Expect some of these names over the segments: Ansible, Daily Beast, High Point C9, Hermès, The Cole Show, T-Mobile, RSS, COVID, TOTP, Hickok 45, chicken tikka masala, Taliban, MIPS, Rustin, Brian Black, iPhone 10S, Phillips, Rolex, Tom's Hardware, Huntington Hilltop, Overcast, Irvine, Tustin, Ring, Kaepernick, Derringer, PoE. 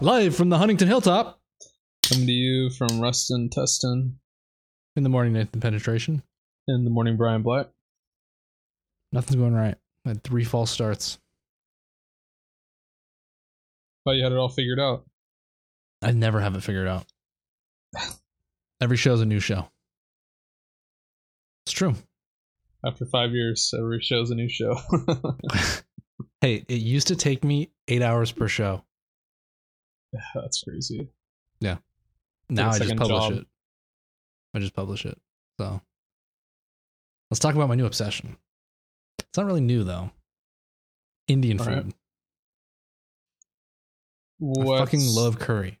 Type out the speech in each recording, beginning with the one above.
Live from the Huntington Hilltop. Coming to you from Rustin, Tustin. In the morning, Nathan Penetration. In the morning, Brian Black. Nothing's going right. I had 3 false starts. Thought you had it all figured out. I never have it figured out. Every show's a new show. It's true. After 5 years, every show's a new show. Hey, it used to take me 8 hours per show. Yeah, that's crazy. Yeah. Now I just publish it. So let's talk about my new obsession. It's not really new, though. Indian food. I fucking love curry.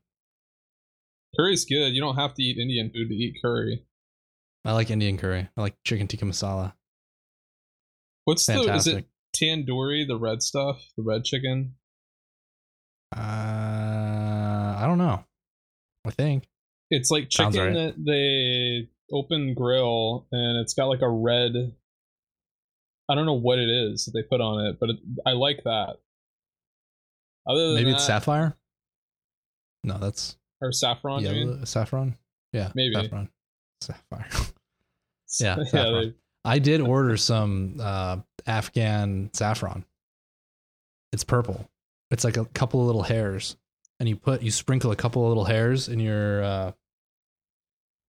Curry's good. You don't have to eat Indian food to eat curry. I like Indian curry. I like chicken tikka masala. What's fantastic. Is it tandoori, the red stuff, the red chicken? I don't know. I think it's like chicken that they open grill, and it's got like a red. I don't know what it is that they put on it, but I like that. Other than maybe it's sapphire. No, that's or saffron. Yeah, saffron. Yeah, maybe saffron. Yeah, saffron. I did order some Afghan saffron. It's purple. It's like a couple of little hairs, and you sprinkle a couple of little hairs in your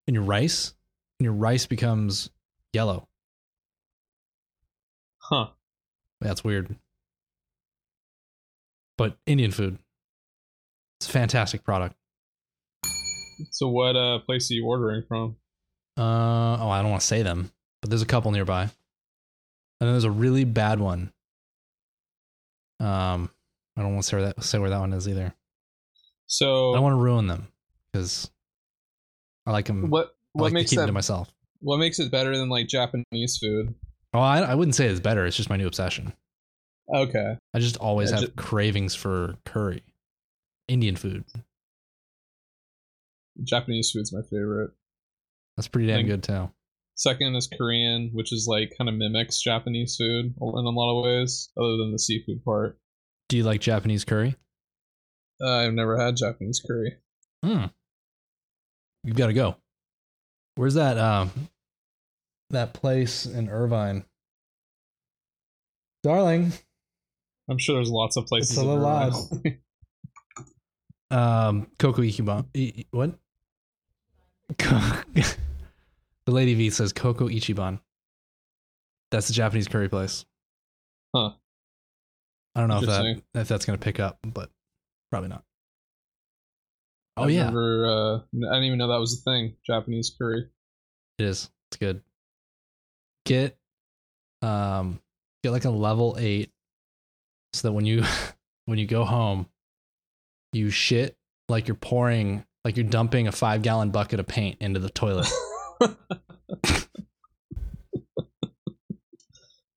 rice, and your rice becomes yellow. Huh. That's weird. But Indian food, it's a fantastic product. So what place are you ordering from? I don't want to say them, but there's a couple nearby, and then there's a really bad one. I don't want to say where that one is either. So I don't want to ruin them because I like them. What like makes them to myself? What makes it better than like Japanese food? Oh, I wouldn't say it's better. It's just my new obsession. Okay. I just always have cravings for curry, Indian food. Japanese food's my favorite. That's pretty damn good too. Second is Korean, which is like kind of mimics Japanese food in a lot of ways, other than the seafood part. Do you like Japanese curry? I've never had Japanese curry. You've got to go. Where's that that place in Irvine? Darling. I'm sure there's lots of places in Irvine. Coco Ichiban. What? The Lady V says Coco Ichiban. That's the Japanese curry place. Huh. I don't know if that's going to pick up, but probably not. Oh, yeah. I didn't even know that was a thing. Japanese curry. It is. It's good. Get like a level 8 so that when you go home, you shit like you're pouring, like you're dumping a 5-gallon bucket of paint into the toilet. Oh,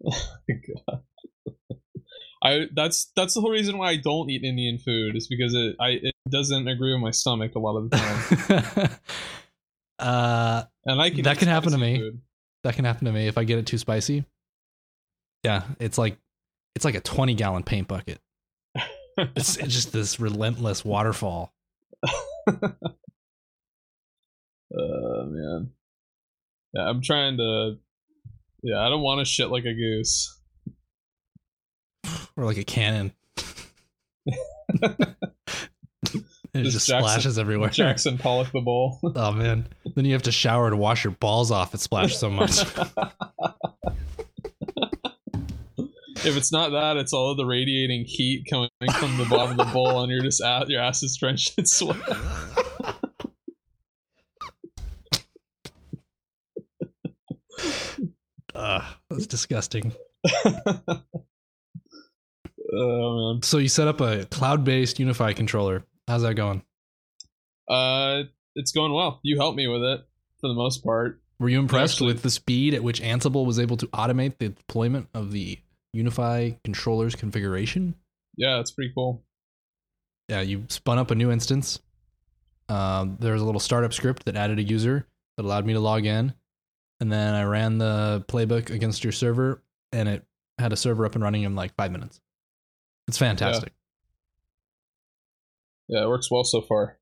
my God. That's the whole reason why I don't eat Indian food is because it doesn't agree with my stomach a lot of the time. And I can that can happen to me. Food. That can happen to me if I get it too spicy. Yeah, it's like a 20-gallon paint bucket. It's just this relentless waterfall. Man. Yeah, I'm trying to. Yeah, I don't want to shit like a goose. Or like a cannon. It just splashes everywhere. Jackson Pollock the bowl. Oh, man. Then you have to shower to wash your balls off. It splashes so much. If it's not that, it's all of the radiating heat coming from the bottom of the bowl, and you're just out, your ass is drenched in sweat. That's disgusting. Oh, man. So you set up a cloud-based Unify controller. How's that going? It's going well. You helped me with it for the most part. Were you impressed with the speed at which Ansible was able to automate the deployment of the Unify controller's configuration? Yeah, it's pretty cool. Yeah, you spun up a new instance. There was a little startup script that added a user that allowed me to log in. And then I ran the playbook against your server, and it had a server up and running in like 5 minutes. It's fantastic. Yeah, it works well so far.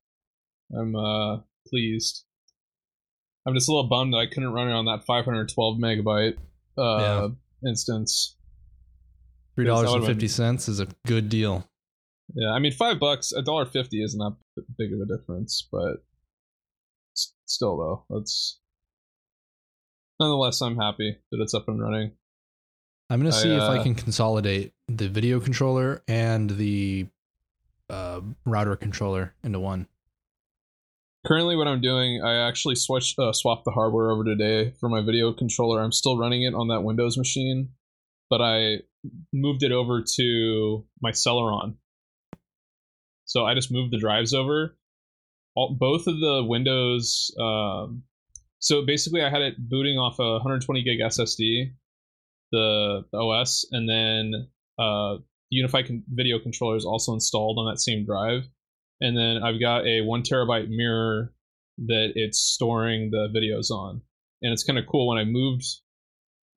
I'm pleased. I'm just a little bummed that I couldn't run it on that 512 megabyte instance. $3.50 is a good deal. Yeah, I mean, $5, $1.50 is not big of a difference, but still, though, that's... Nonetheless, I'm happy that it's up and running. I'm going to see if I can consolidate the video controller and the router controller into one. Currently, what I'm doing, I actually swapped the hardware over today for my video controller. I'm still running it on that Windows machine, but I moved it over to my Celeron. So I just moved the drives over. Both of the Windows... so basically, I had it booting off a 120 gig SSD, the OS, and then Unify video controller is also installed on that same drive. And then I've got a 1 terabyte mirror that it's storing the videos on. And it's kind of cool when I moved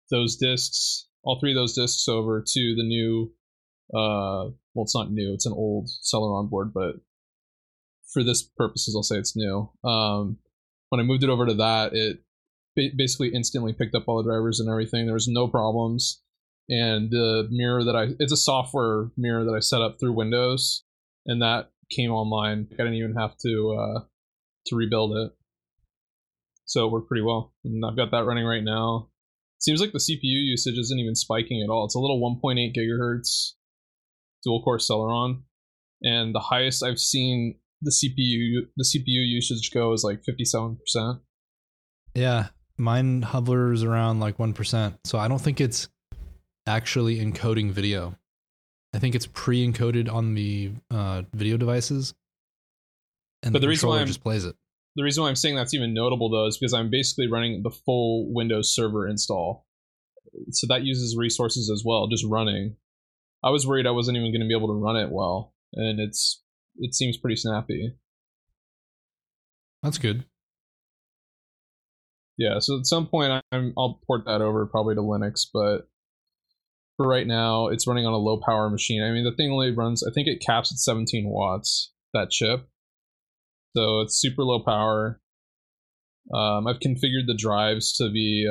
those discs, all three of those discs over to the new, well, it's not new, it's an old Celeron board, but for this purposes, I'll say it's new. When I moved it over to that, it basically instantly picked up all the drivers and everything. There was no problems. And the mirror that it's a software mirror that I set up through Windows, and that came online. I didn't even have to rebuild it. So it worked pretty well. And I've got that running right now. Seems like the CPU usage isn't even spiking at all. It's a little 1.8 gigahertz dual-core Celeron. And the highest I've seen the CPU usage go is like 57%. Yeah, mine hovers around like 1%. So I don't think it's actually encoding video. I think it's pre-encoded on the video devices, and the controller just plays it. The reason why I'm saying that's even notable, though, is because I'm basically running the full Windows Server install. So that uses resources as well, just running. I was worried I wasn't even going to be able to run it well, and it seems pretty snappy. That's good. Yeah, so at some point I'll port that over probably to Linux, but for right now it's running on a low power machine. I mean, the thing only runs, I think it caps at 17 watts, that chip. So it's super low power. I've configured the drives to be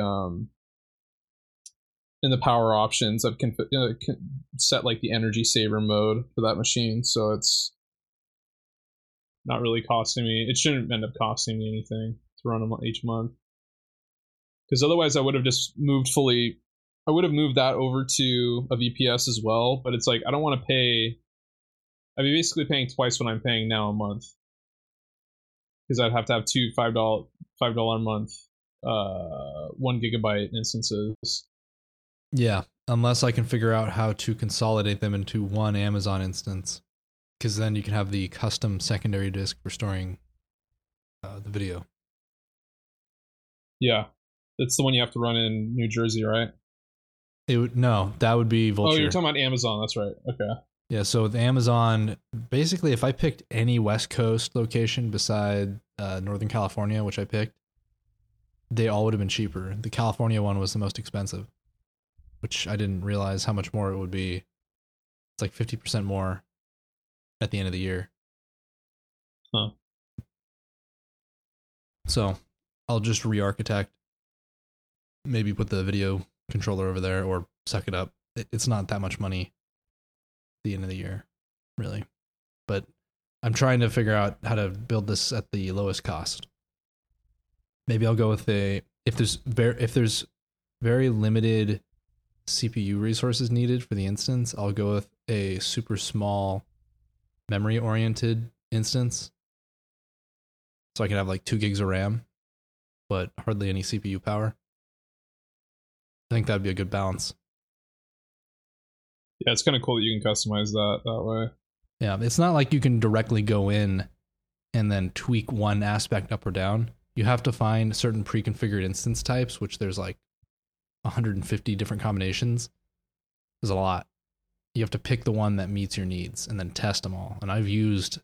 in the power options. I've set like the energy saver mode for that machine, so it's not really costing me. It shouldn't end up costing me anything to run them each month, because otherwise I would have just moved that over to a VPS as well. But it's like, I don't want to pay. I'd be basically paying twice what I'm paying now a month, because I'd have to have two $5 a month 1 gigabyte instances. Yeah, unless I can figure out how to consolidate them into one Amazon instance. Because then you can have the custom secondary disk for storing the video. Yeah, that's the one you have to run in New Jersey, right? That would be Vulture. Oh, you're talking about Amazon. That's right. Okay. Yeah, so with Amazon, basically, if I picked any West Coast location beside Northern California, which I picked, they all would have been cheaper. The California one was the most expensive, which I didn't realize how much more it would be. It's like 50% more at the end of the year. Huh. So I'll just re-architect. Maybe put the video controller over there or suck it up. It's not that much money at the end of the year, really. But I'm trying to figure out how to build this at the lowest cost. Maybe I'll go with if there's very limited CPU resources needed for the instance, I'll go with a super small memory-oriented instance, so I can have like 2 gigs of RAM, but hardly any CPU power. I think that'd be a good balance. Yeah, it's kind of cool that you can customize that way. Yeah, it's not like you can directly go in and then tweak one aspect up or down. You have to find certain pre-configured instance types, which there's like 150 different combinations. There's a lot. You have to pick the one that meets your needs and then test them all. And I've used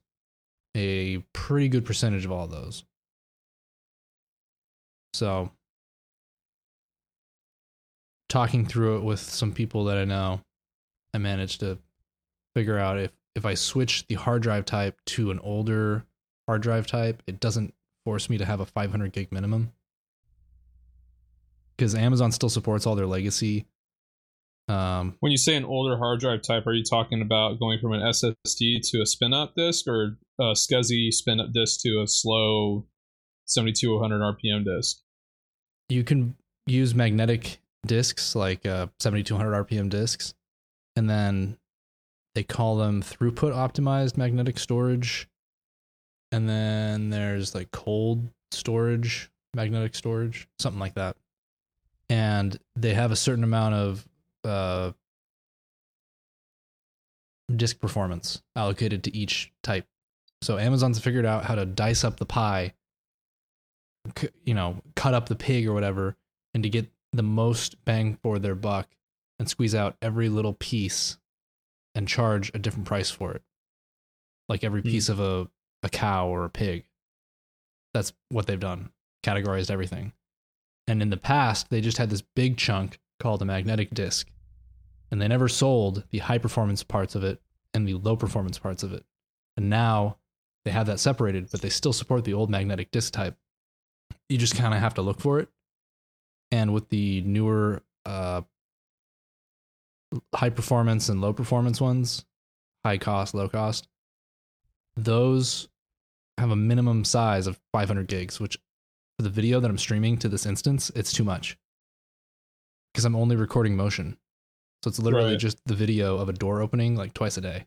a pretty good percentage of all of those. So talking through it with some people that I know, I managed to figure out if, if I switch the hard drive type to an older hard drive type, it doesn't force me to have a 500 gig minimum. Because Amazon still supports all their legacy. When you say an older hard drive type, are you talking about going from an SSD to a spin-up disk, or a SCSI spin-up disk to a slow 7200 RPM disk? You can use magnetic disks, like 7200 RPM disks, and then they call them throughput optimized magnetic storage. And then there's like cold storage, magnetic storage, something like that. And they have a certain amount of disk performance allocated to each type. So Amazon's figured out how to dice up the pie, you know, cut up the pig or whatever, and to get the most bang for their buck and squeeze out every little piece and charge a different price for it. Like every piece of a cow or a pig. That's what they've done. Categorized everything. And in the past, they just had this big chunk called a magnetic disk. And they never sold the high-performance parts of it and the low-performance parts of it. And now they have that separated, but they still support the old magnetic disk type. You just kind of have to look for it. And with the newer high-performance and low-performance ones, high-cost, low-cost, those have a minimum size of 500 gigs, which for the video that I'm streaming to this instance, it's too much. Because I'm only recording motion. So it's literally just the video of a door opening like twice a day.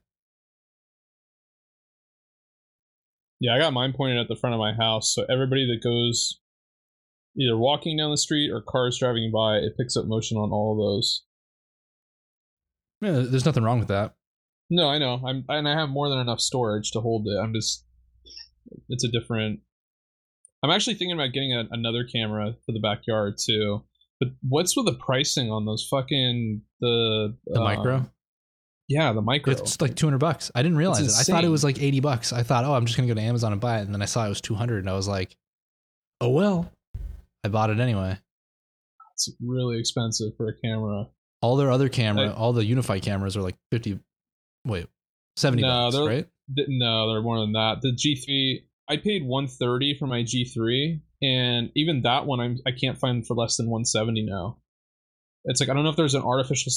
Yeah, I got mine pointed at the front of my house. So everybody that goes either walking down the street or cars driving by, it picks up motion on all of those. Yeah, there's nothing wrong with that. No, I know. And I have more than enough storage to hold it. It's a different... I'm actually thinking about getting another camera for the backyard too. But what's with the pricing on those the micro? Yeah, the micro. It's like $200. I didn't realize it. I thought it was like $80. I thought, oh, I'm just going to go to Amazon and buy it. And then I saw it was $200 and I was like, oh, well, I bought it anyway. It's really expensive for a camera. All their other all the Unify cameras are like 70 bucks, right? No, they're more than that. The G3, I paid $130 for my G3, and even that one I can't find for less than $170 now. It's like, I don't know if there's an artificial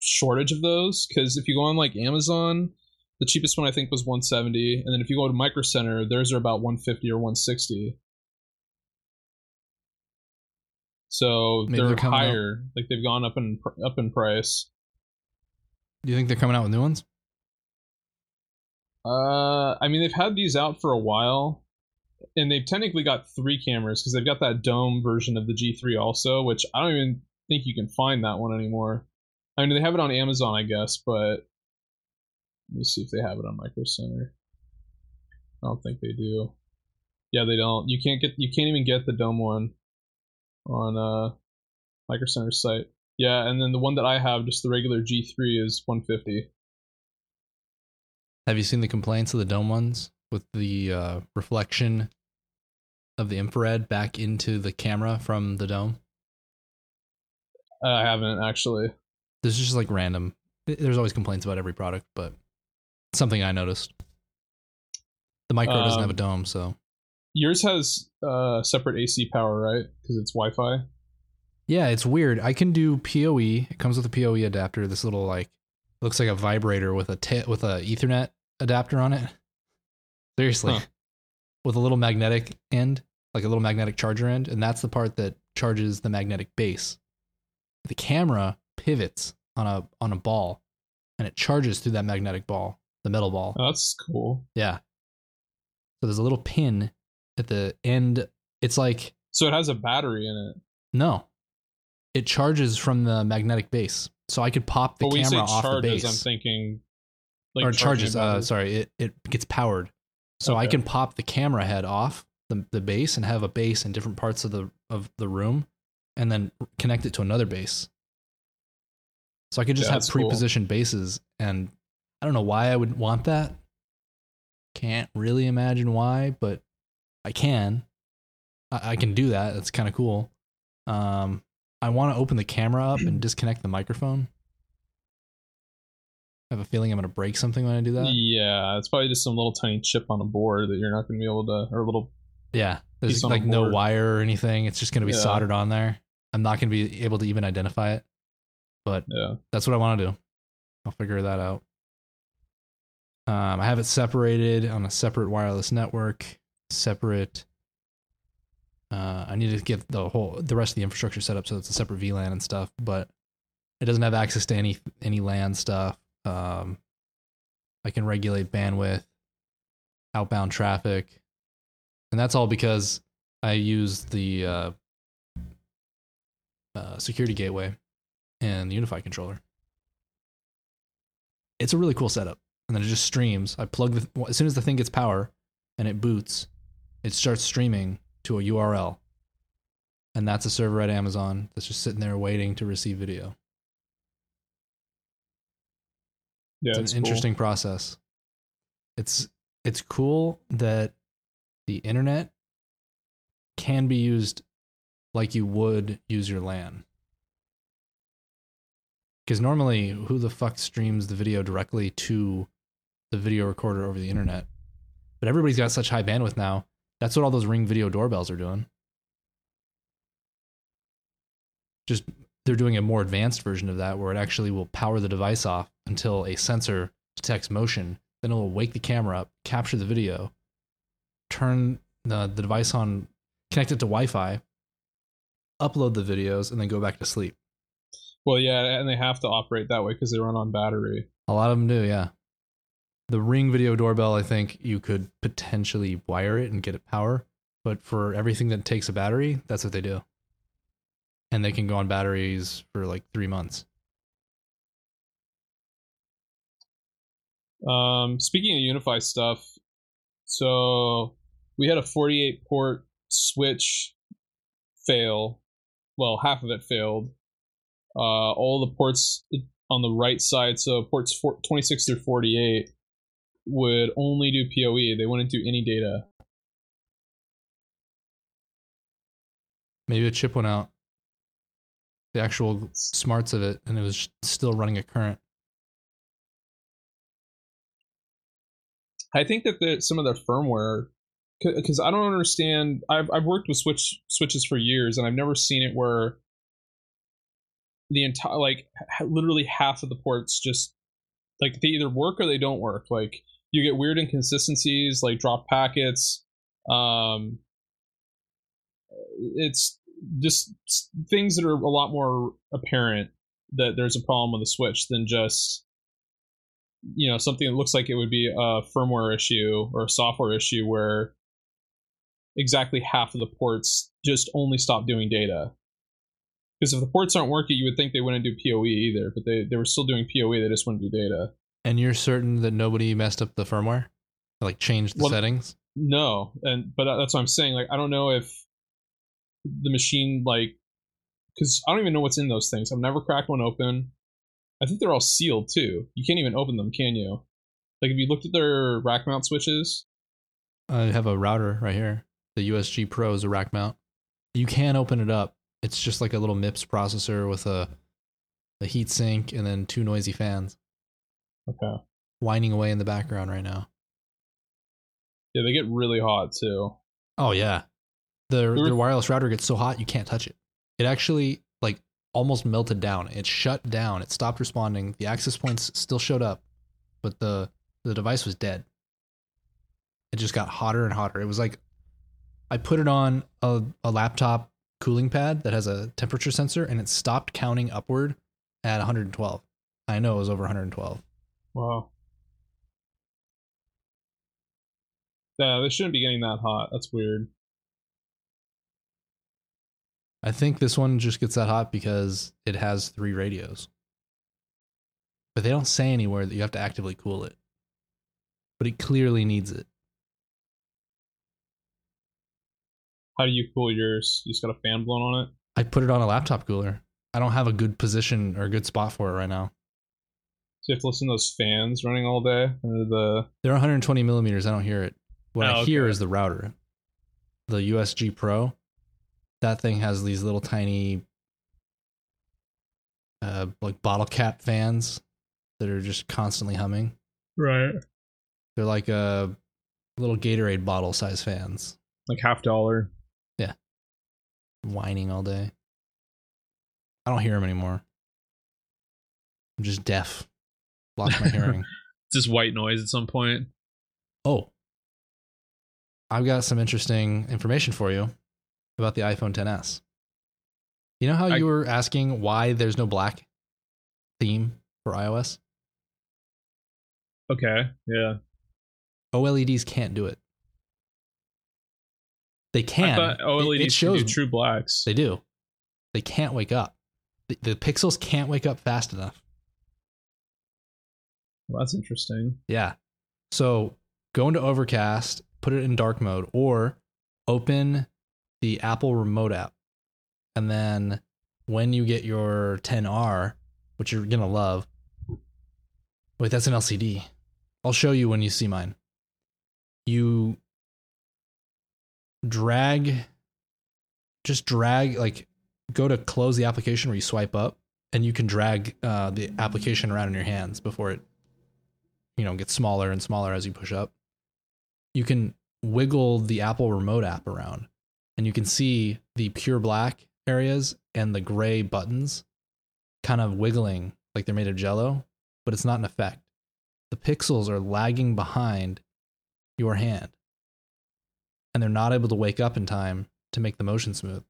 shortage of those, because if you go on like Amazon, the cheapest one I think was $170, and then if you go to Micro Center, theirs are about $150 or $160. So maybe they're higher, like they've gone up in price. Do you think they're coming out with new ones? I mean, they've had these out for a while, and they've technically got three cameras because they've got that dome version of the G3 also, which I don't even think you can find that one anymore. I mean, they have it on Amazon, I guess, but let me see if they have it on Micro Center. I don't think they do. Yeah, they don't. You can't even get the dome one on Micro Center's site. Yeah, and then the one that I have, just the regular G3, is $150. Have you seen the complaints of the dome ones with the reflection of the infrared back into the camera from the dome? I haven't, actually. There's just like random. There's always complaints about every product, but something I noticed. The micro doesn't have a dome, so. Yours has separate AC power, right? Because it's Wi-Fi? Yeah, it's weird. I can do PoE. It comes with a PoE adapter, this little looks like a vibrator with a Ethernet adapter on it. Seriously. Huh. With a little magnetic end, like a little magnetic charger end, and that's the part that charges the magnetic base. The camera pivots on a ball, and it charges through that magnetic ball, the metal ball. Oh, that's cool. Yeah. So there's a little pin at the end. It's like... So it has a battery in it? No. It charges from the magnetic base. So I could pop the camera off the base. I'm thinking, or charges. It gets powered. So okay. I can pop the camera head off the base and have a base in different parts of the room, and then connect it to another base. So I could just have pre-positioned bases, and I don't know why I would want that. Can't really imagine why, but I can. I can do that. That's kind of cool. I want to open the camera up and disconnect the microphone. I have a feeling I'm going to break something when I do that. Yeah, it's probably just some little tiny chip on a board that you're not going to be able to, or a little. Yeah, there's like no wire or anything. It's just going to be soldered on there. I'm not going to be able to even identify it. But that's what I want to do. I'll figure that out. I have it separated on a separate wireless network, separate. I need to get the rest of the infrastructure set up so it's a separate VLAN and stuff, but it doesn't have access to any LAN stuff. I can regulate bandwidth, outbound traffic, and that's all because I use the security gateway and the Unify controller. It's a really cool setup. And then it just streams. I plug as soon as the thing gets power and it boots, it starts streaming to a URL. And that's a server at Amazon that's just sitting there waiting to receive video. Yeah, it's an interesting process. It's cool that the internet can be used like you would use your LAN. Because normally, who the fuck streams the video directly to the video recorder over the internet? But everybody's got such high bandwidth now. That's what all those Ring video doorbells are doing. Just, they're doing a more advanced version of that where it actually will power the device off until a sensor detects motion. Then it'll wake the camera up, capture the video, turn the device on, connect it to Wi-Fi, upload the videos, and then go back to sleep. Well, yeah, and they have to operate that way because they run on battery. A lot of them do, yeah. The Ring video doorbell, I think you could potentially wire it and get it power. But for everything that takes a battery, that's what they do. And they can go on batteries for like 3 months. Speaking of Unify stuff, so we had a 48-port switch fail. Well, half of it failed. All the ports on the right side, so ports 26 through 48 would only do PoE. They wouldn't do any data. Maybe a chip went out. The actual smarts of it, and it was still running a current. I think that some of their firmware, because I don't understand. I've worked with switches for years, and I've never seen it where the entire, like, literally half of the ports just, like, they either work or they don't work. Like, you get weird inconsistencies, like drop packets. It's just things that are a lot more apparent that there's a problem with the switch than just, you know, something that looks like it would be a firmware issue or a software issue where exactly half of the ports just only stop doing data. Because if the ports aren't working, you would think they wouldn't do PoE either, but they were still doing PoE, they just wouldn't do data. And you're certain that nobody messed up the firmware? Like, changed the settings? No, but that's what I'm saying. Like, I don't know if the machine, like... Because I don't even know what's in those things. I've never cracked one open. I think they're all sealed, too. You can't even open them, can you? Like, have you looked at their rack mount switches? I have a router right here. The USG Pro is a rack mount. You can open it up. It's just like a little MIPS processor with a heat sink and then two noisy fans. Okay. Whining away in the background right now. Yeah, they get really hot too. Oh yeah. Their wireless router gets so hot you can't touch it. It actually like almost melted down. It shut down. It stopped responding. The access points still showed up, but the device was dead. It just got hotter and hotter. It was like I put it on a laptop cooling pad that has a temperature sensor, and it stopped counting upward at 112. I know it was over 112. Wow. Yeah, they shouldn't be getting that hot. That's weird. I think this one just gets that hot because it has 3 radios. But they don't say anywhere that you have to actively cool it. But it clearly needs it. How do you cool yours? You just got a fan blown on it? I put it on a laptop cooler. I don't have a good position or a good spot for it right now. So you have to listen to those fans running all day? They're 120 millimeters. I don't hear it. What I hear is the router. The USG Pro. That thing has these little tiny like bottle cap fans that are just constantly humming. Right. They're like a little Gatorade bottle size fans. Like $50. Yeah. Whining all day. I don't hear them anymore. I'm just deaf. Lost my hearing. It's just white noise at some point. Oh. I've got some interesting information for you about the iPhone XS. You know how you were asking why there's no black theme for iOS? Okay, yeah. OLEDs can't do it. They can. I thought OLEDs can do true blacks. They do. They can't wake up. The pixels can't wake up fast enough. Well, that's interesting. Yeah. So go into Overcast, put it in dark mode, or open the Apple Remote app. And then when you get your 10R, which you're going to love. Wait, that's an LCD. I'll show you when you see mine. You drag, like go to close the application where you swipe up, and you can drag the application around in your hands before it, gets smaller and smaller as you push up. You can wiggle the Apple Remote app around, and you can see the pure black areas and the gray buttons kind of wiggling like they're made of jello, but it's not an effect. The pixels are lagging behind your hand, and they're not able to wake up in time to make the motion smooth.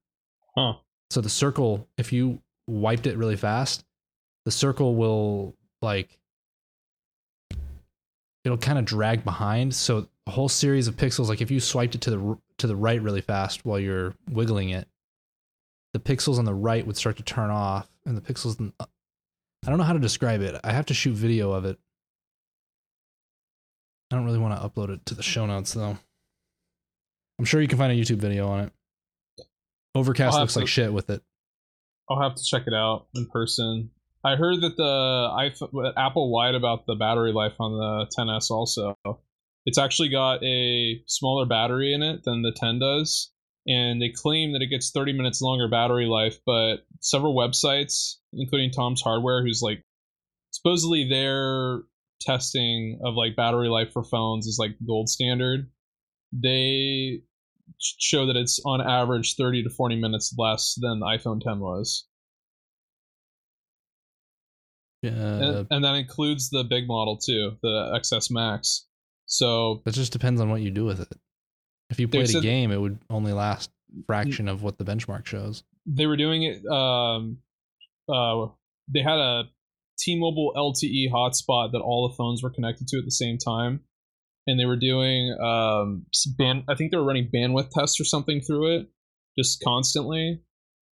Huh. So the circle, if you wiped it really fast, the circle will it'll kind of drag behind. So a whole series of pixels, like if you swiped it to the right really fast while you're wiggling it, the pixels on the right would start to turn off, and the pixels I don't know how to describe it. I have to shoot video of it. I don't really want to upload it to the show notes, though. I'm sure you can find a YouTube video on it. Overcast looks like shit with it. I'll have to check it out in person. I heard that Apple lied about the battery life on the 10S also. It's actually got a smaller battery in it than the 10 does, and they claim that it gets 30 minutes longer battery life, but several websites, including Tom's Hardware, who's supposedly their testing of battery life for phones is gold standard, they show that it's on average 30 to 40 minutes less than the iPhone 10 was. And that includes the big model too, the XS Max. So that just depends on what you do with it. If you played a game, it would only last a fraction of what the benchmark shows. They were doing it. They had a T-Mobile LTE hotspot that all the phones were connected to at the same time, and they were doing I think they were running bandwidth tests or something through it, just constantly.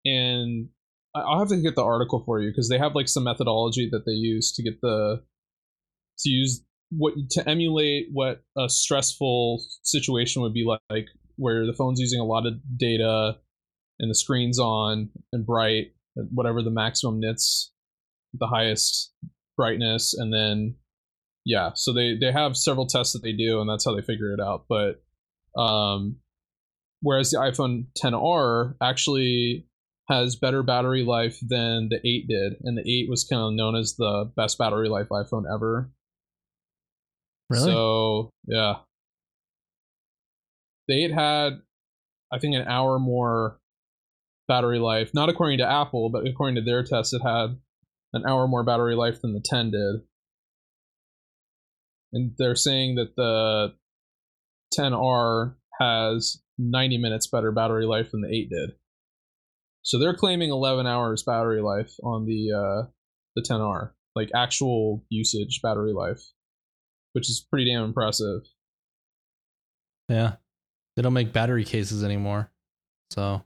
And I'll have to get the article for you, because they have some methodology that they use to get to emulate what a stressful situation would be like, where the phone's using a lot of data and the screen's on and bright, whatever the maximum nits, the highest brightness, and then so they have several tests that they do, and that's how they figure it out. But whereas the iPhone XR actually has better battery life than the 8 did, and the 8 was kind of known as the best battery life iPhone ever. Really? So, yeah. The 8 had, I think, an hour more battery life. Not according to Apple, but according to their test, it had an hour more battery life than the 10 did. And they're saying that the 10R has 90 minutes better battery life than the 8 did. So they're claiming 11 hours battery life on the 10R, actual usage battery life, which is pretty damn impressive. Yeah. They don't make battery cases anymore. So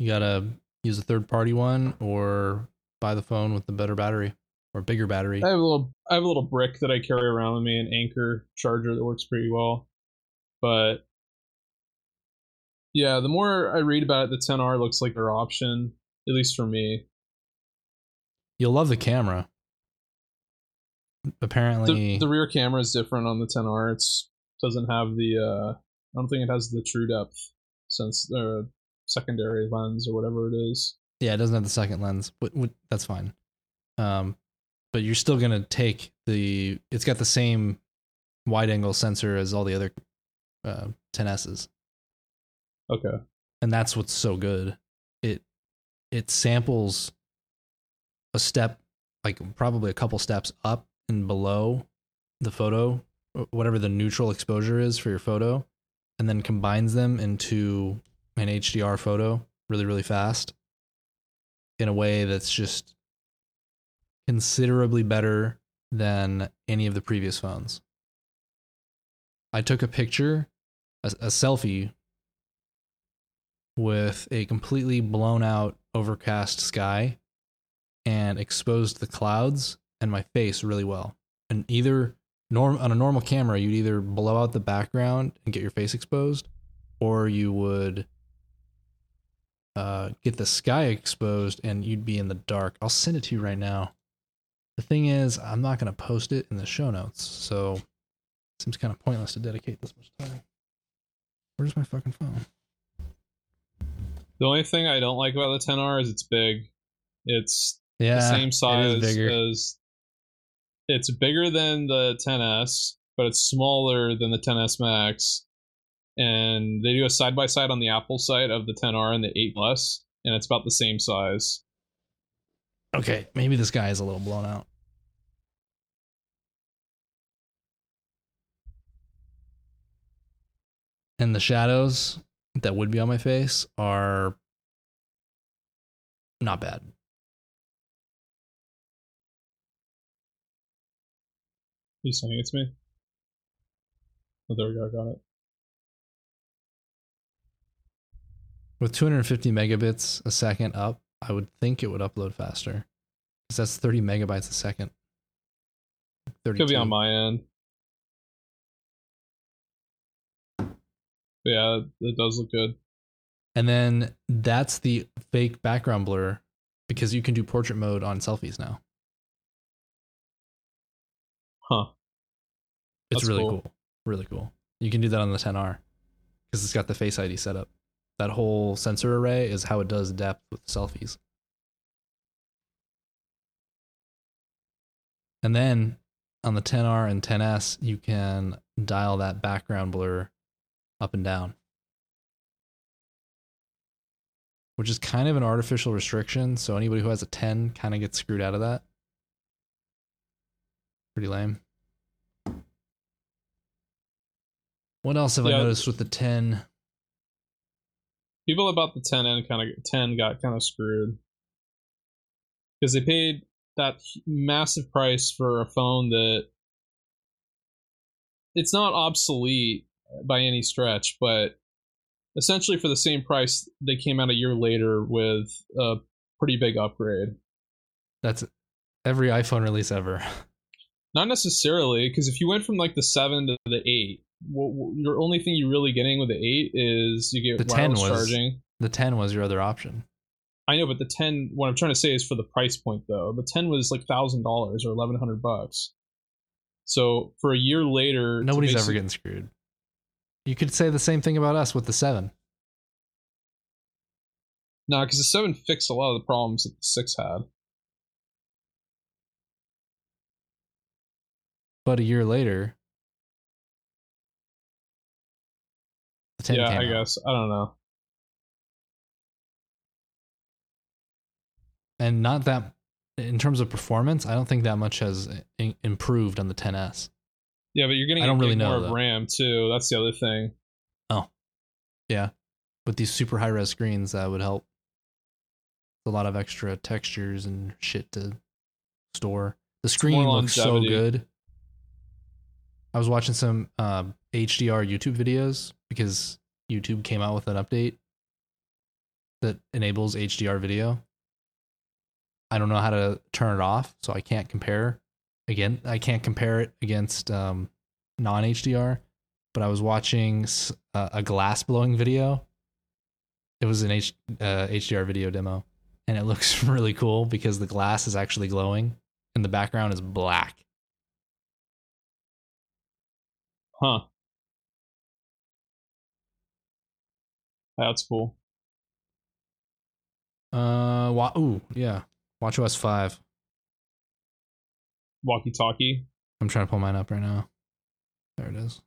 you got to use a third-party one or buy the phone with the better battery or bigger battery. I have a little brick that I carry around with me, an anchor charger that works pretty well. But yeah, the more I read about it, the 10R looks like their option, at least for me. You'll love the camera. Apparently the rear camera is different on the 10R. It doesn't have the I don't think it has the true depth since secondary lens or whatever it is. Yeah, it doesn't have the second lens, but that's fine. but you're still going to take the, it's got the same wide angle sensor as all the other 10S's. Okay. And that's what's so good. It samples a step, like probably a couple steps up and below the photo, whatever the neutral exposure is for your photo, and then combines them into an HDR photo really, really fast in a way that's just considerably better than any of the previous phones. I took a picture, a selfie, with a completely blown out overcast sky and exposed the clouds and my face really well. And either on a normal camera, you'd either blow out the background and get your face exposed, or you would get the sky exposed and you'd be in the dark. I'll send it to you right now. The thing is, I'm not going to post it in the show notes, so it seems kind of pointless to dedicate this much time. Where's my fucking phone? The only thing I don't like about the 10R is it's big. It's the same size as... It's bigger than the 10S, but it's smaller than the 10S Max. And they do a side-by-side on the Apple side of the 10R and the 8 Plus, and it's about the same size. Okay, maybe this guy is a little blown out. And the shadows that would be on my face are not bad. You saying it's me? Oh, there we go. I got it. With 250 megabits a second up, I would think it would upload faster, because that's 30 megabytes a second. 32. Could be on my end. Yeah, it does look good. And then that's the fake background blur, because you can do portrait mode on selfies now. Huh. That's it's really cool. Really cool. You can do that on the 10R because it's got the Face ID set up. That whole sensor array is how it does depth with selfies. And then on the 10R and 10S, you can dial that background blur up and down, which is kind of an artificial restriction. So anybody who has a 10 kind of gets screwed out of that. Pretty lame. What else have I noticed with the 10? People about the 10 got kind of screwed, because they paid that massive price for a phone that it's not obsolete by any stretch, but essentially for the same price, they came out a year later with a pretty big upgrade. That's every iPhone release ever. Not necessarily, because if you went from like the 7 to the 8, your only thing you're really getting with the 8 is you get wireless charging. The 10 was your other option. I know, but the 10, what I'm trying to say is for the price point though. The 10 was like $1,000 or $1,100. So for a year later... Nobody's ever getting screwed. You could say the same thing about us with the 7. No, because the 7 fixed a lot of the problems that the 6 had. But a year later... The 10 came out. Yeah, I guess. I don't know. And not that... In terms of performance, I don't think that much has improved on the 10S. Yeah, but you're going to get more of RAM, too. That's the other thing. Oh. Yeah. With these super high-res screens, that would help. A lot of extra textures and shit to store. The screen looks so good. I was watching some HDR YouTube videos, because YouTube came out with an update that enables HDR video. I don't know how to turn it off, so I can't compare. Again, I can't compare it against non-HDR, but I was watching a glass blowing video. It was an HDR video demo, and it looks really cool because the glass is actually glowing and the background is black. Huh. That's cool. WatchOS 5. walkie-talkie. I'm trying to pull mine up right now. There it is.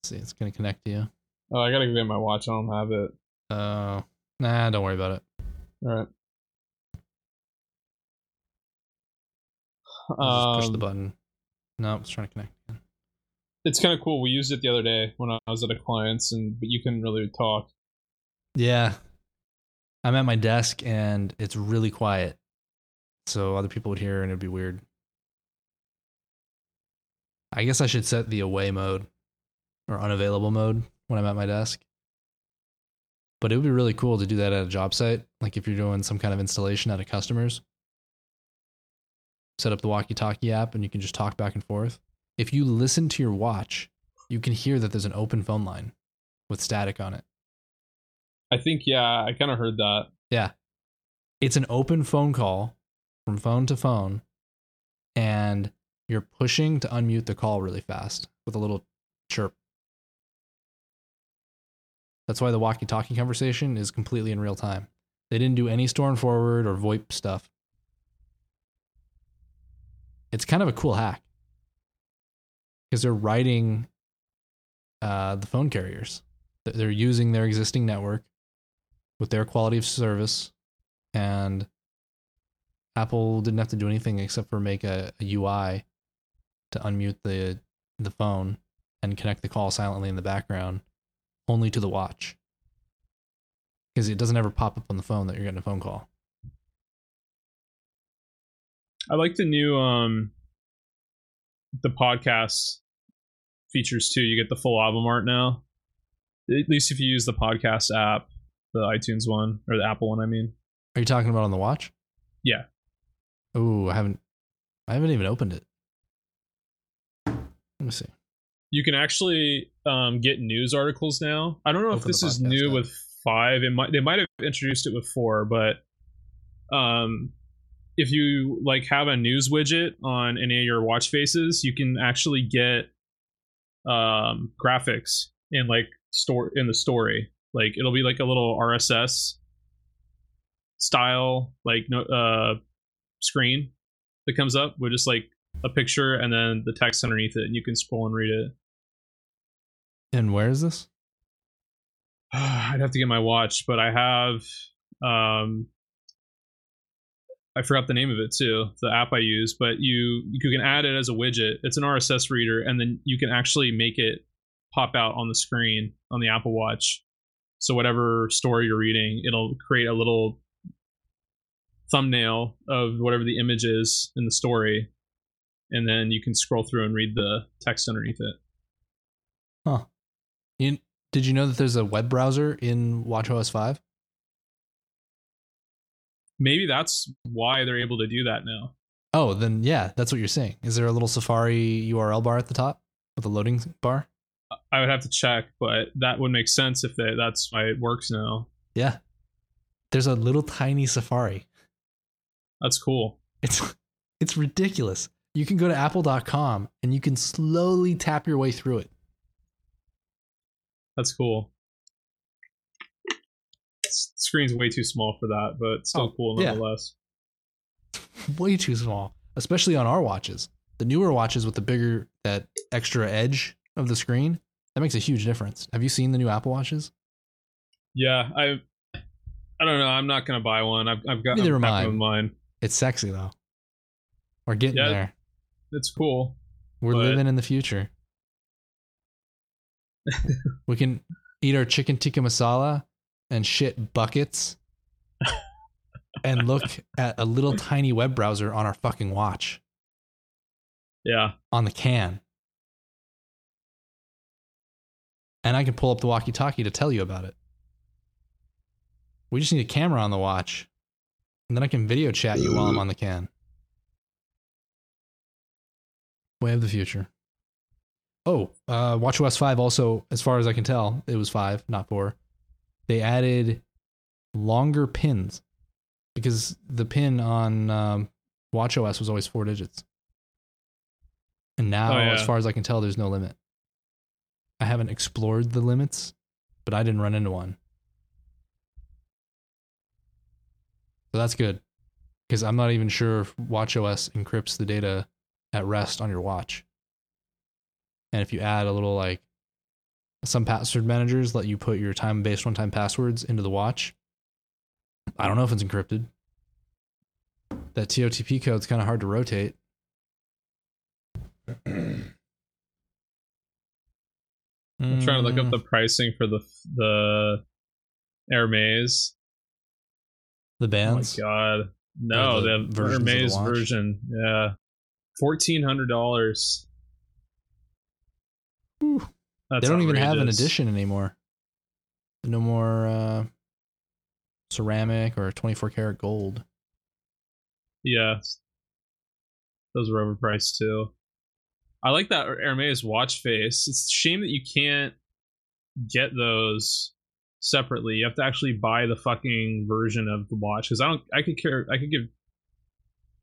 Let's see, it's going to connect to you. Oh, I got to get my watch. I don't have it. Oh, nah, don't worry about it. All right. Just push the button. No, it's trying to connect again. It's kind of cool. We used it the other day when I was at a client's, but you couldn't really talk. Yeah. I'm at my desk and it's really quiet. So other people would hear and it'd be weird. I guess I should set the away mode or unavailable mode when I'm at my desk. But it would be really cool to do that at a job site. Like if you're doing some kind of installation at a customer's, set up the walkie-talkie app and you can just talk back and forth. If you listen to your watch, you can hear that there's an open phone line with static on it. I think, yeah, I kind of heard that. Yeah. It's an open phone call from phone to phone, and you're pushing to unmute the call really fast with a little chirp. That's why the walkie-talkie conversation is completely in real time. They didn't do any store and forward or VoIP stuff. It's kind of a cool hack because they're writing the phone carriers. They're using their existing network with their quality of service, and Apple didn't have to do anything except for make a UI to unmute the phone and connect the call silently in the background only to the watch, because it doesn't ever pop up on the phone that you're getting a phone call. I like the new the podcast features too. You get the full album art now. At least if you use the podcast app, the iTunes one, or the Apple one, I mean. Are you talking about on the watch? Yeah. Ooh, I haven't even opened it. Let me see. You can actually get news articles now. I don't know if this is new with 5. They might have introduced it with 4, but if you like have a news widget on any of your watch faces, you can actually get graphics and like store in the story. Like it'll be like a little RSS style screen that comes up with just like a picture and then the text underneath it, and you can scroll and read it. And where is this? I'd have to get my watch, but I have I forgot the name of it too, the app I use, but you can add it as a widget. It's an RSS reader, and then you can actually make it pop out on the screen on the Apple Watch. So whatever story you're reading, it'll create a little thumbnail of whatever the image is in the story, and then you can scroll through and read the text underneath it. Huh. Did you know that there's a web browser in WatchOS 5? Maybe that's why they're able to do that now. Oh, then yeah, that's what you're saying. Is there a little Safari URL bar at the top with a loading bar? I would have to check, but that would make sense if that's why it works now. Yeah. There's a little tiny Safari. That's cool. It's ridiculous. You can go to apple.com and you can slowly tap your way through it. That's cool. Screen's way too small for that, but still cool nonetheless. Yeah. Way too small, especially on our watches. The newer watches with the bigger, that extra edge of the screen, that makes a huge difference. Have you seen the new Apple watches? Yeah, I don't know. I'm not gonna buy one. I've got neither of mine. It's sexy though. We're getting there. It's cool. We're living in the future. We can eat our chicken tikka masala and shit buckets and look at a little tiny web browser on our fucking watch. Yeah. On the can. And I can pull up the walkie-talkie to tell you about it. We just need a camera on the watch, and then I can video chat you while I'm on the can. Way of the future. Oh, WatchOS 5 also, as far as I can tell, it was 5, not 4. They added longer pins because the pin on WatchOS was always 4 digits. And now, as far as I can tell, there's no limit. I haven't explored the limits, but I didn't run into one. So that's good, because I'm not even sure if WatchOS encrypts the data at rest on your watch. And if you add a little, like, some password managers let you put your time-based one-time passwords into the watch. I don't know if it's encrypted. That TOTP code's kind of hard to rotate. I'm trying to look up the pricing for the Hermès. The bands? Oh my god. No, the Hermès version. Yeah. $1,400. They don't even have an edition anymore. No more ceramic or 24 karat gold. Yeah. Those were overpriced too. I like that Hermès watch face. It's a shame that you can't get those separately. You have to actually buy the fucking version of the watch, because I could give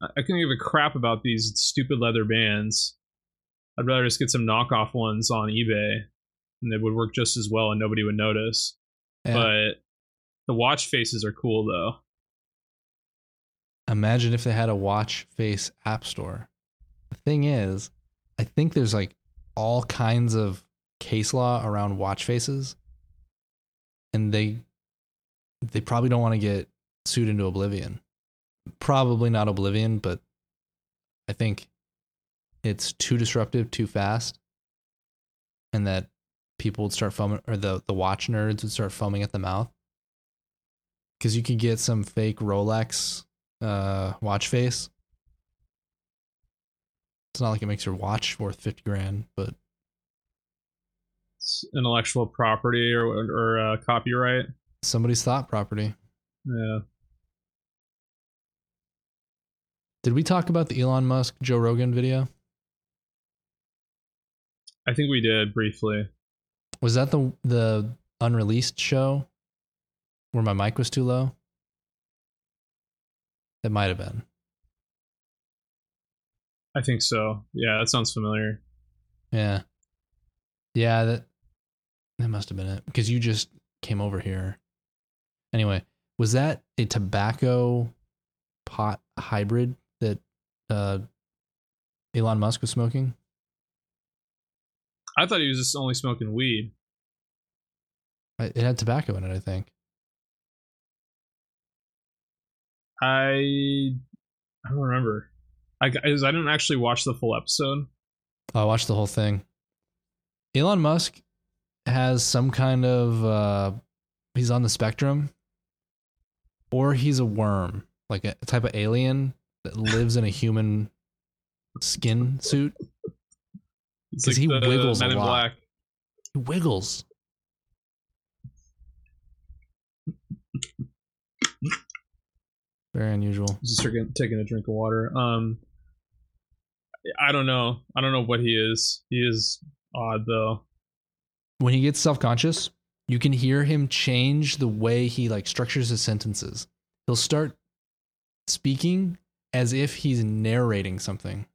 a crap about these stupid leather bands. I'd rather just get some knockoff ones on eBay, and they would work just as well, and nobody would notice. Yeah. But the watch faces are cool, though. Imagine if they had a watch face app store. The thing is, I think there's like all kinds of case law around watch faces, and they probably don't want to get sued into oblivion. Probably not oblivion, but I think it's too disruptive, too fast, and that people would start foaming, or the watch nerds would start foaming at the mouth. Because you could get some fake Rolex watch face. It's not like it makes your watch worth $50,000, but it's intellectual property or copyright. Somebody's thought property. Yeah. Did we talk about the Elon Musk Joe Rogan video? I think we did briefly. Was that the unreleased show where my mic was too low? It might have been. I think so. Yeah, that sounds familiar. Yeah. Yeah, that must have been it, because you just came over here. Anyway, was that a tobacco pot hybrid that Elon Musk was smoking? I thought he was just only smoking weed. It had tobacco in it, I think. I don't remember. I didn't actually watch the full episode. I watched the whole thing. Elon Musk has some kind of... he's on the spectrum. Or he's a worm. Like a type of alien that lives in a human skin suit. Because like he wiggles a lot. Black. He wiggles. Very unusual. Just taking a drink of water. I don't know. I don't know what he is. He is odd, though. When he gets self-conscious, you can hear him change the way he like structures his sentences. He'll start speaking as if he's narrating something.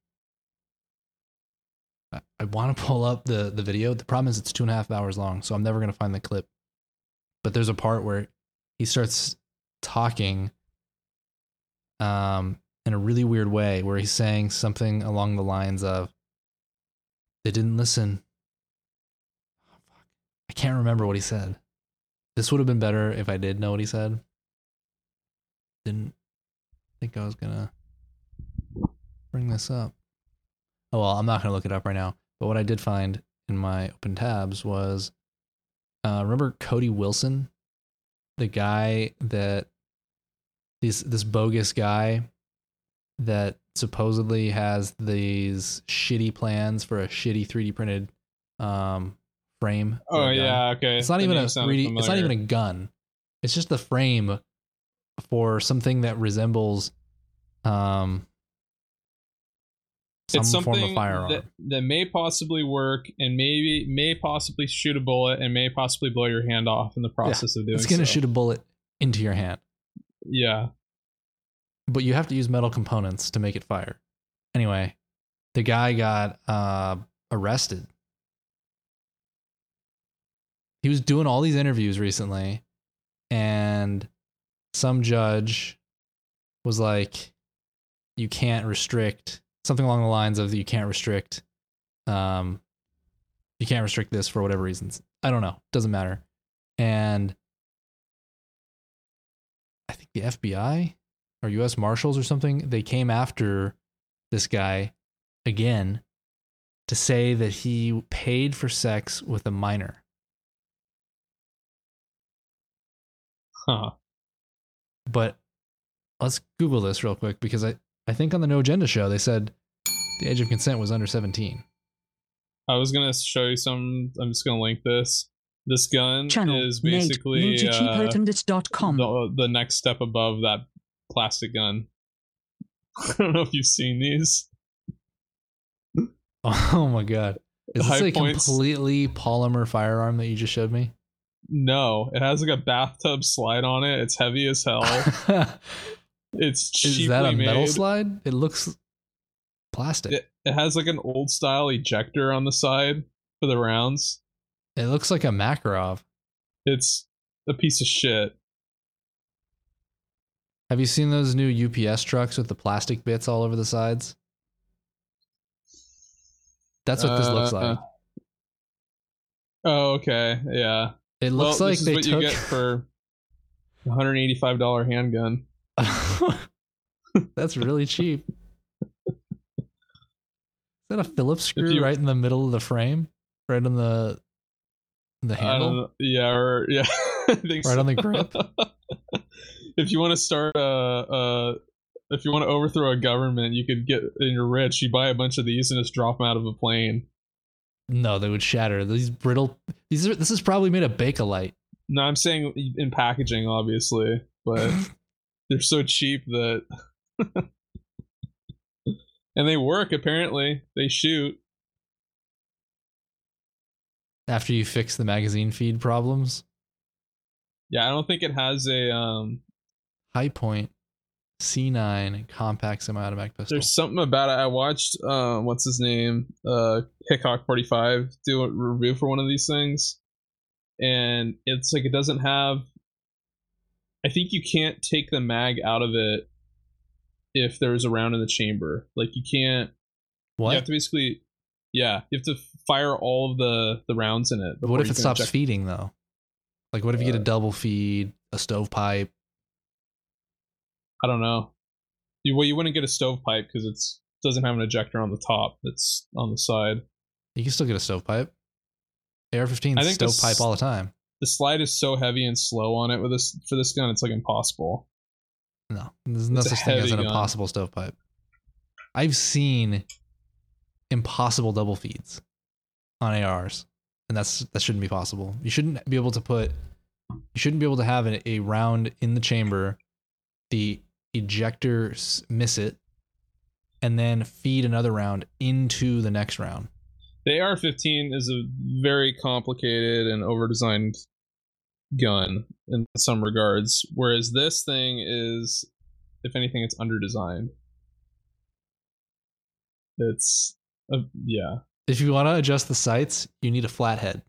I want to pull up the video. The problem is it's 2.5 hours long, so I'm never going to find the clip. But there's a part where he starts talking in a really weird way, where he's saying something along the lines of, they didn't listen. Oh, fuck. I can't remember what he said. This would have been better if I did know what he said. Didn't think I was going to bring this up. Oh, well, I'm not going to look it up right now. But what I did find in my open tabs was, remember Cody Wilson? The guy that, this bogus guy that supposedly has these shitty plans for a shitty 3D printed frame. Oh, yeah, okay. It's not even a gun. It's just the frame for something that resembles... it's some form of firearm that may possibly work, and maybe may possibly shoot a bullet, and may possibly blow your hand off in the process of doing so. It's going to shoot a bullet into your hand. Yeah. But you have to use metal components to make it fire. Anyway, the guy got arrested. He was doing all these interviews recently, and some judge was like, you can't restrict, something along the lines of, you can't restrict this for whatever reasons. I don't know. Doesn't matter. And I think the FBI or U.S. Marshals or something, they came after this guy again to say that he paid for sex with a minor. Huh. But let's Google this real quick, because I think on the No Agenda show, they said the age of consent was under 17. I was going to show you some. I'm just going to link this. This gun Channel is basically the next step above that plastic gun. I don't know if you've seen these. Oh my god. Is this a completely polymer firearm that you just showed me? No, it has like a bathtub slide on it. It's heavy as hell. It's cheaply Is that a metal made. Slide? It looks plastic. It has like an old style ejector on the side for the rounds. It looks like a Makarov. It's a piece of shit. Have you seen those new UPS trucks with the plastic bits all over the sides? That's what this looks like. Oh, okay. Yeah. It looks like they took... This is what you get for a $185 handgun. That's really cheap. Is that a Phillips screw right in the middle of the frame? Right on the handle? Yeah, or... Yeah. I think right so. On the grip? If you want to start if you want to overthrow a government, you could get, and you're rich, you buy a bunch of these and just drop them out of a plane. No, they would shatter. These brittle. This is probably made of Bakelite. No, I'm saying in packaging, obviously, but they're so cheap that, and they work. Apparently, they shoot. After you fix the magazine feed problems. Yeah, I don't think it has a high point. C9 compact semi-automatic pistol. There's something about it. I watched what's his name, Hickok 45 do a review for one of these things, and it's like it doesn't have. I think you can't take the mag out of it if there's a round in the chamber. Like you can't. What? You have to basically, yeah, you have to fire all of the rounds in it. But what if it stops feeding though? Like what if you get a double feed, a stovepipe? I don't know. You wouldn't get a stovepipe because it doesn't have an ejector on the top. It's on the side. You can still get a stovepipe. AR-15 stovepipe all the time. The slide is so heavy and slow on it with this for this gun. It's like impossible. No, there's no such thing as an impossible stovepipe. I've seen impossible double feeds on ARs, and that shouldn't be possible. You shouldn't be able to have a round in the chamber. The ejector miss it and then feed another round into the next round. The AR-15 is a very complicated and overdesigned gun in some regards, whereas this thing is, if anything, it's underdesigned. It's yeah. If you want to adjust the sights, you need a flathead.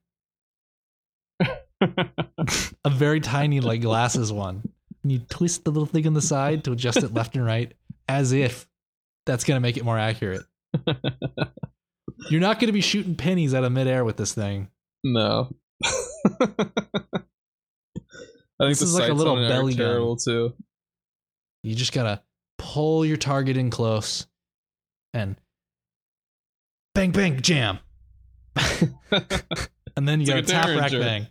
A very tiny, like glasses one. And you twist the little thing on the side to adjust it left and right, as if that's going to make it more accurate. You're not going to be shooting pennies out of midair with this thing. No. I think this is like a little belly gun. Too. You just got to pull your target in close and bang, bang, jam. And then you got to tap rack bang.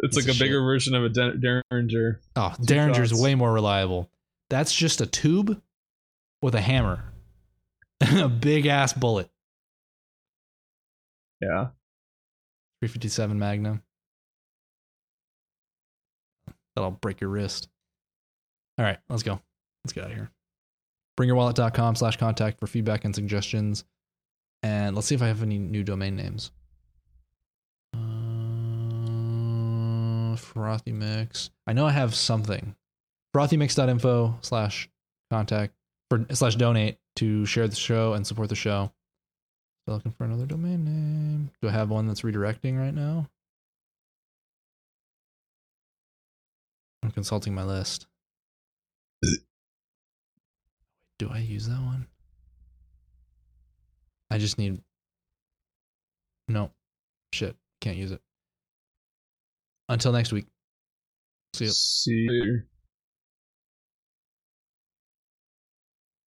It's like a bigger version of a Derringer. Oh, Derringer's way more reliable. That's just a tube with a hammer and a big ass bullet. Yeah. 357 Magnum. That'll break your wrist. All right, let's go. Let's get out of here. Bringyourwallet.com/contact for feedback and suggestions. And let's see if I have any new domain names. Frothy Mix. I know I have something. Frothymix.info/contact for /donate to share the show and support the show. Still looking for another domain name. Do I have one that's redirecting right now? I'm consulting my list. Do I use that one? I just need... No. Shit. Can't use it. Until next week. See you. See you.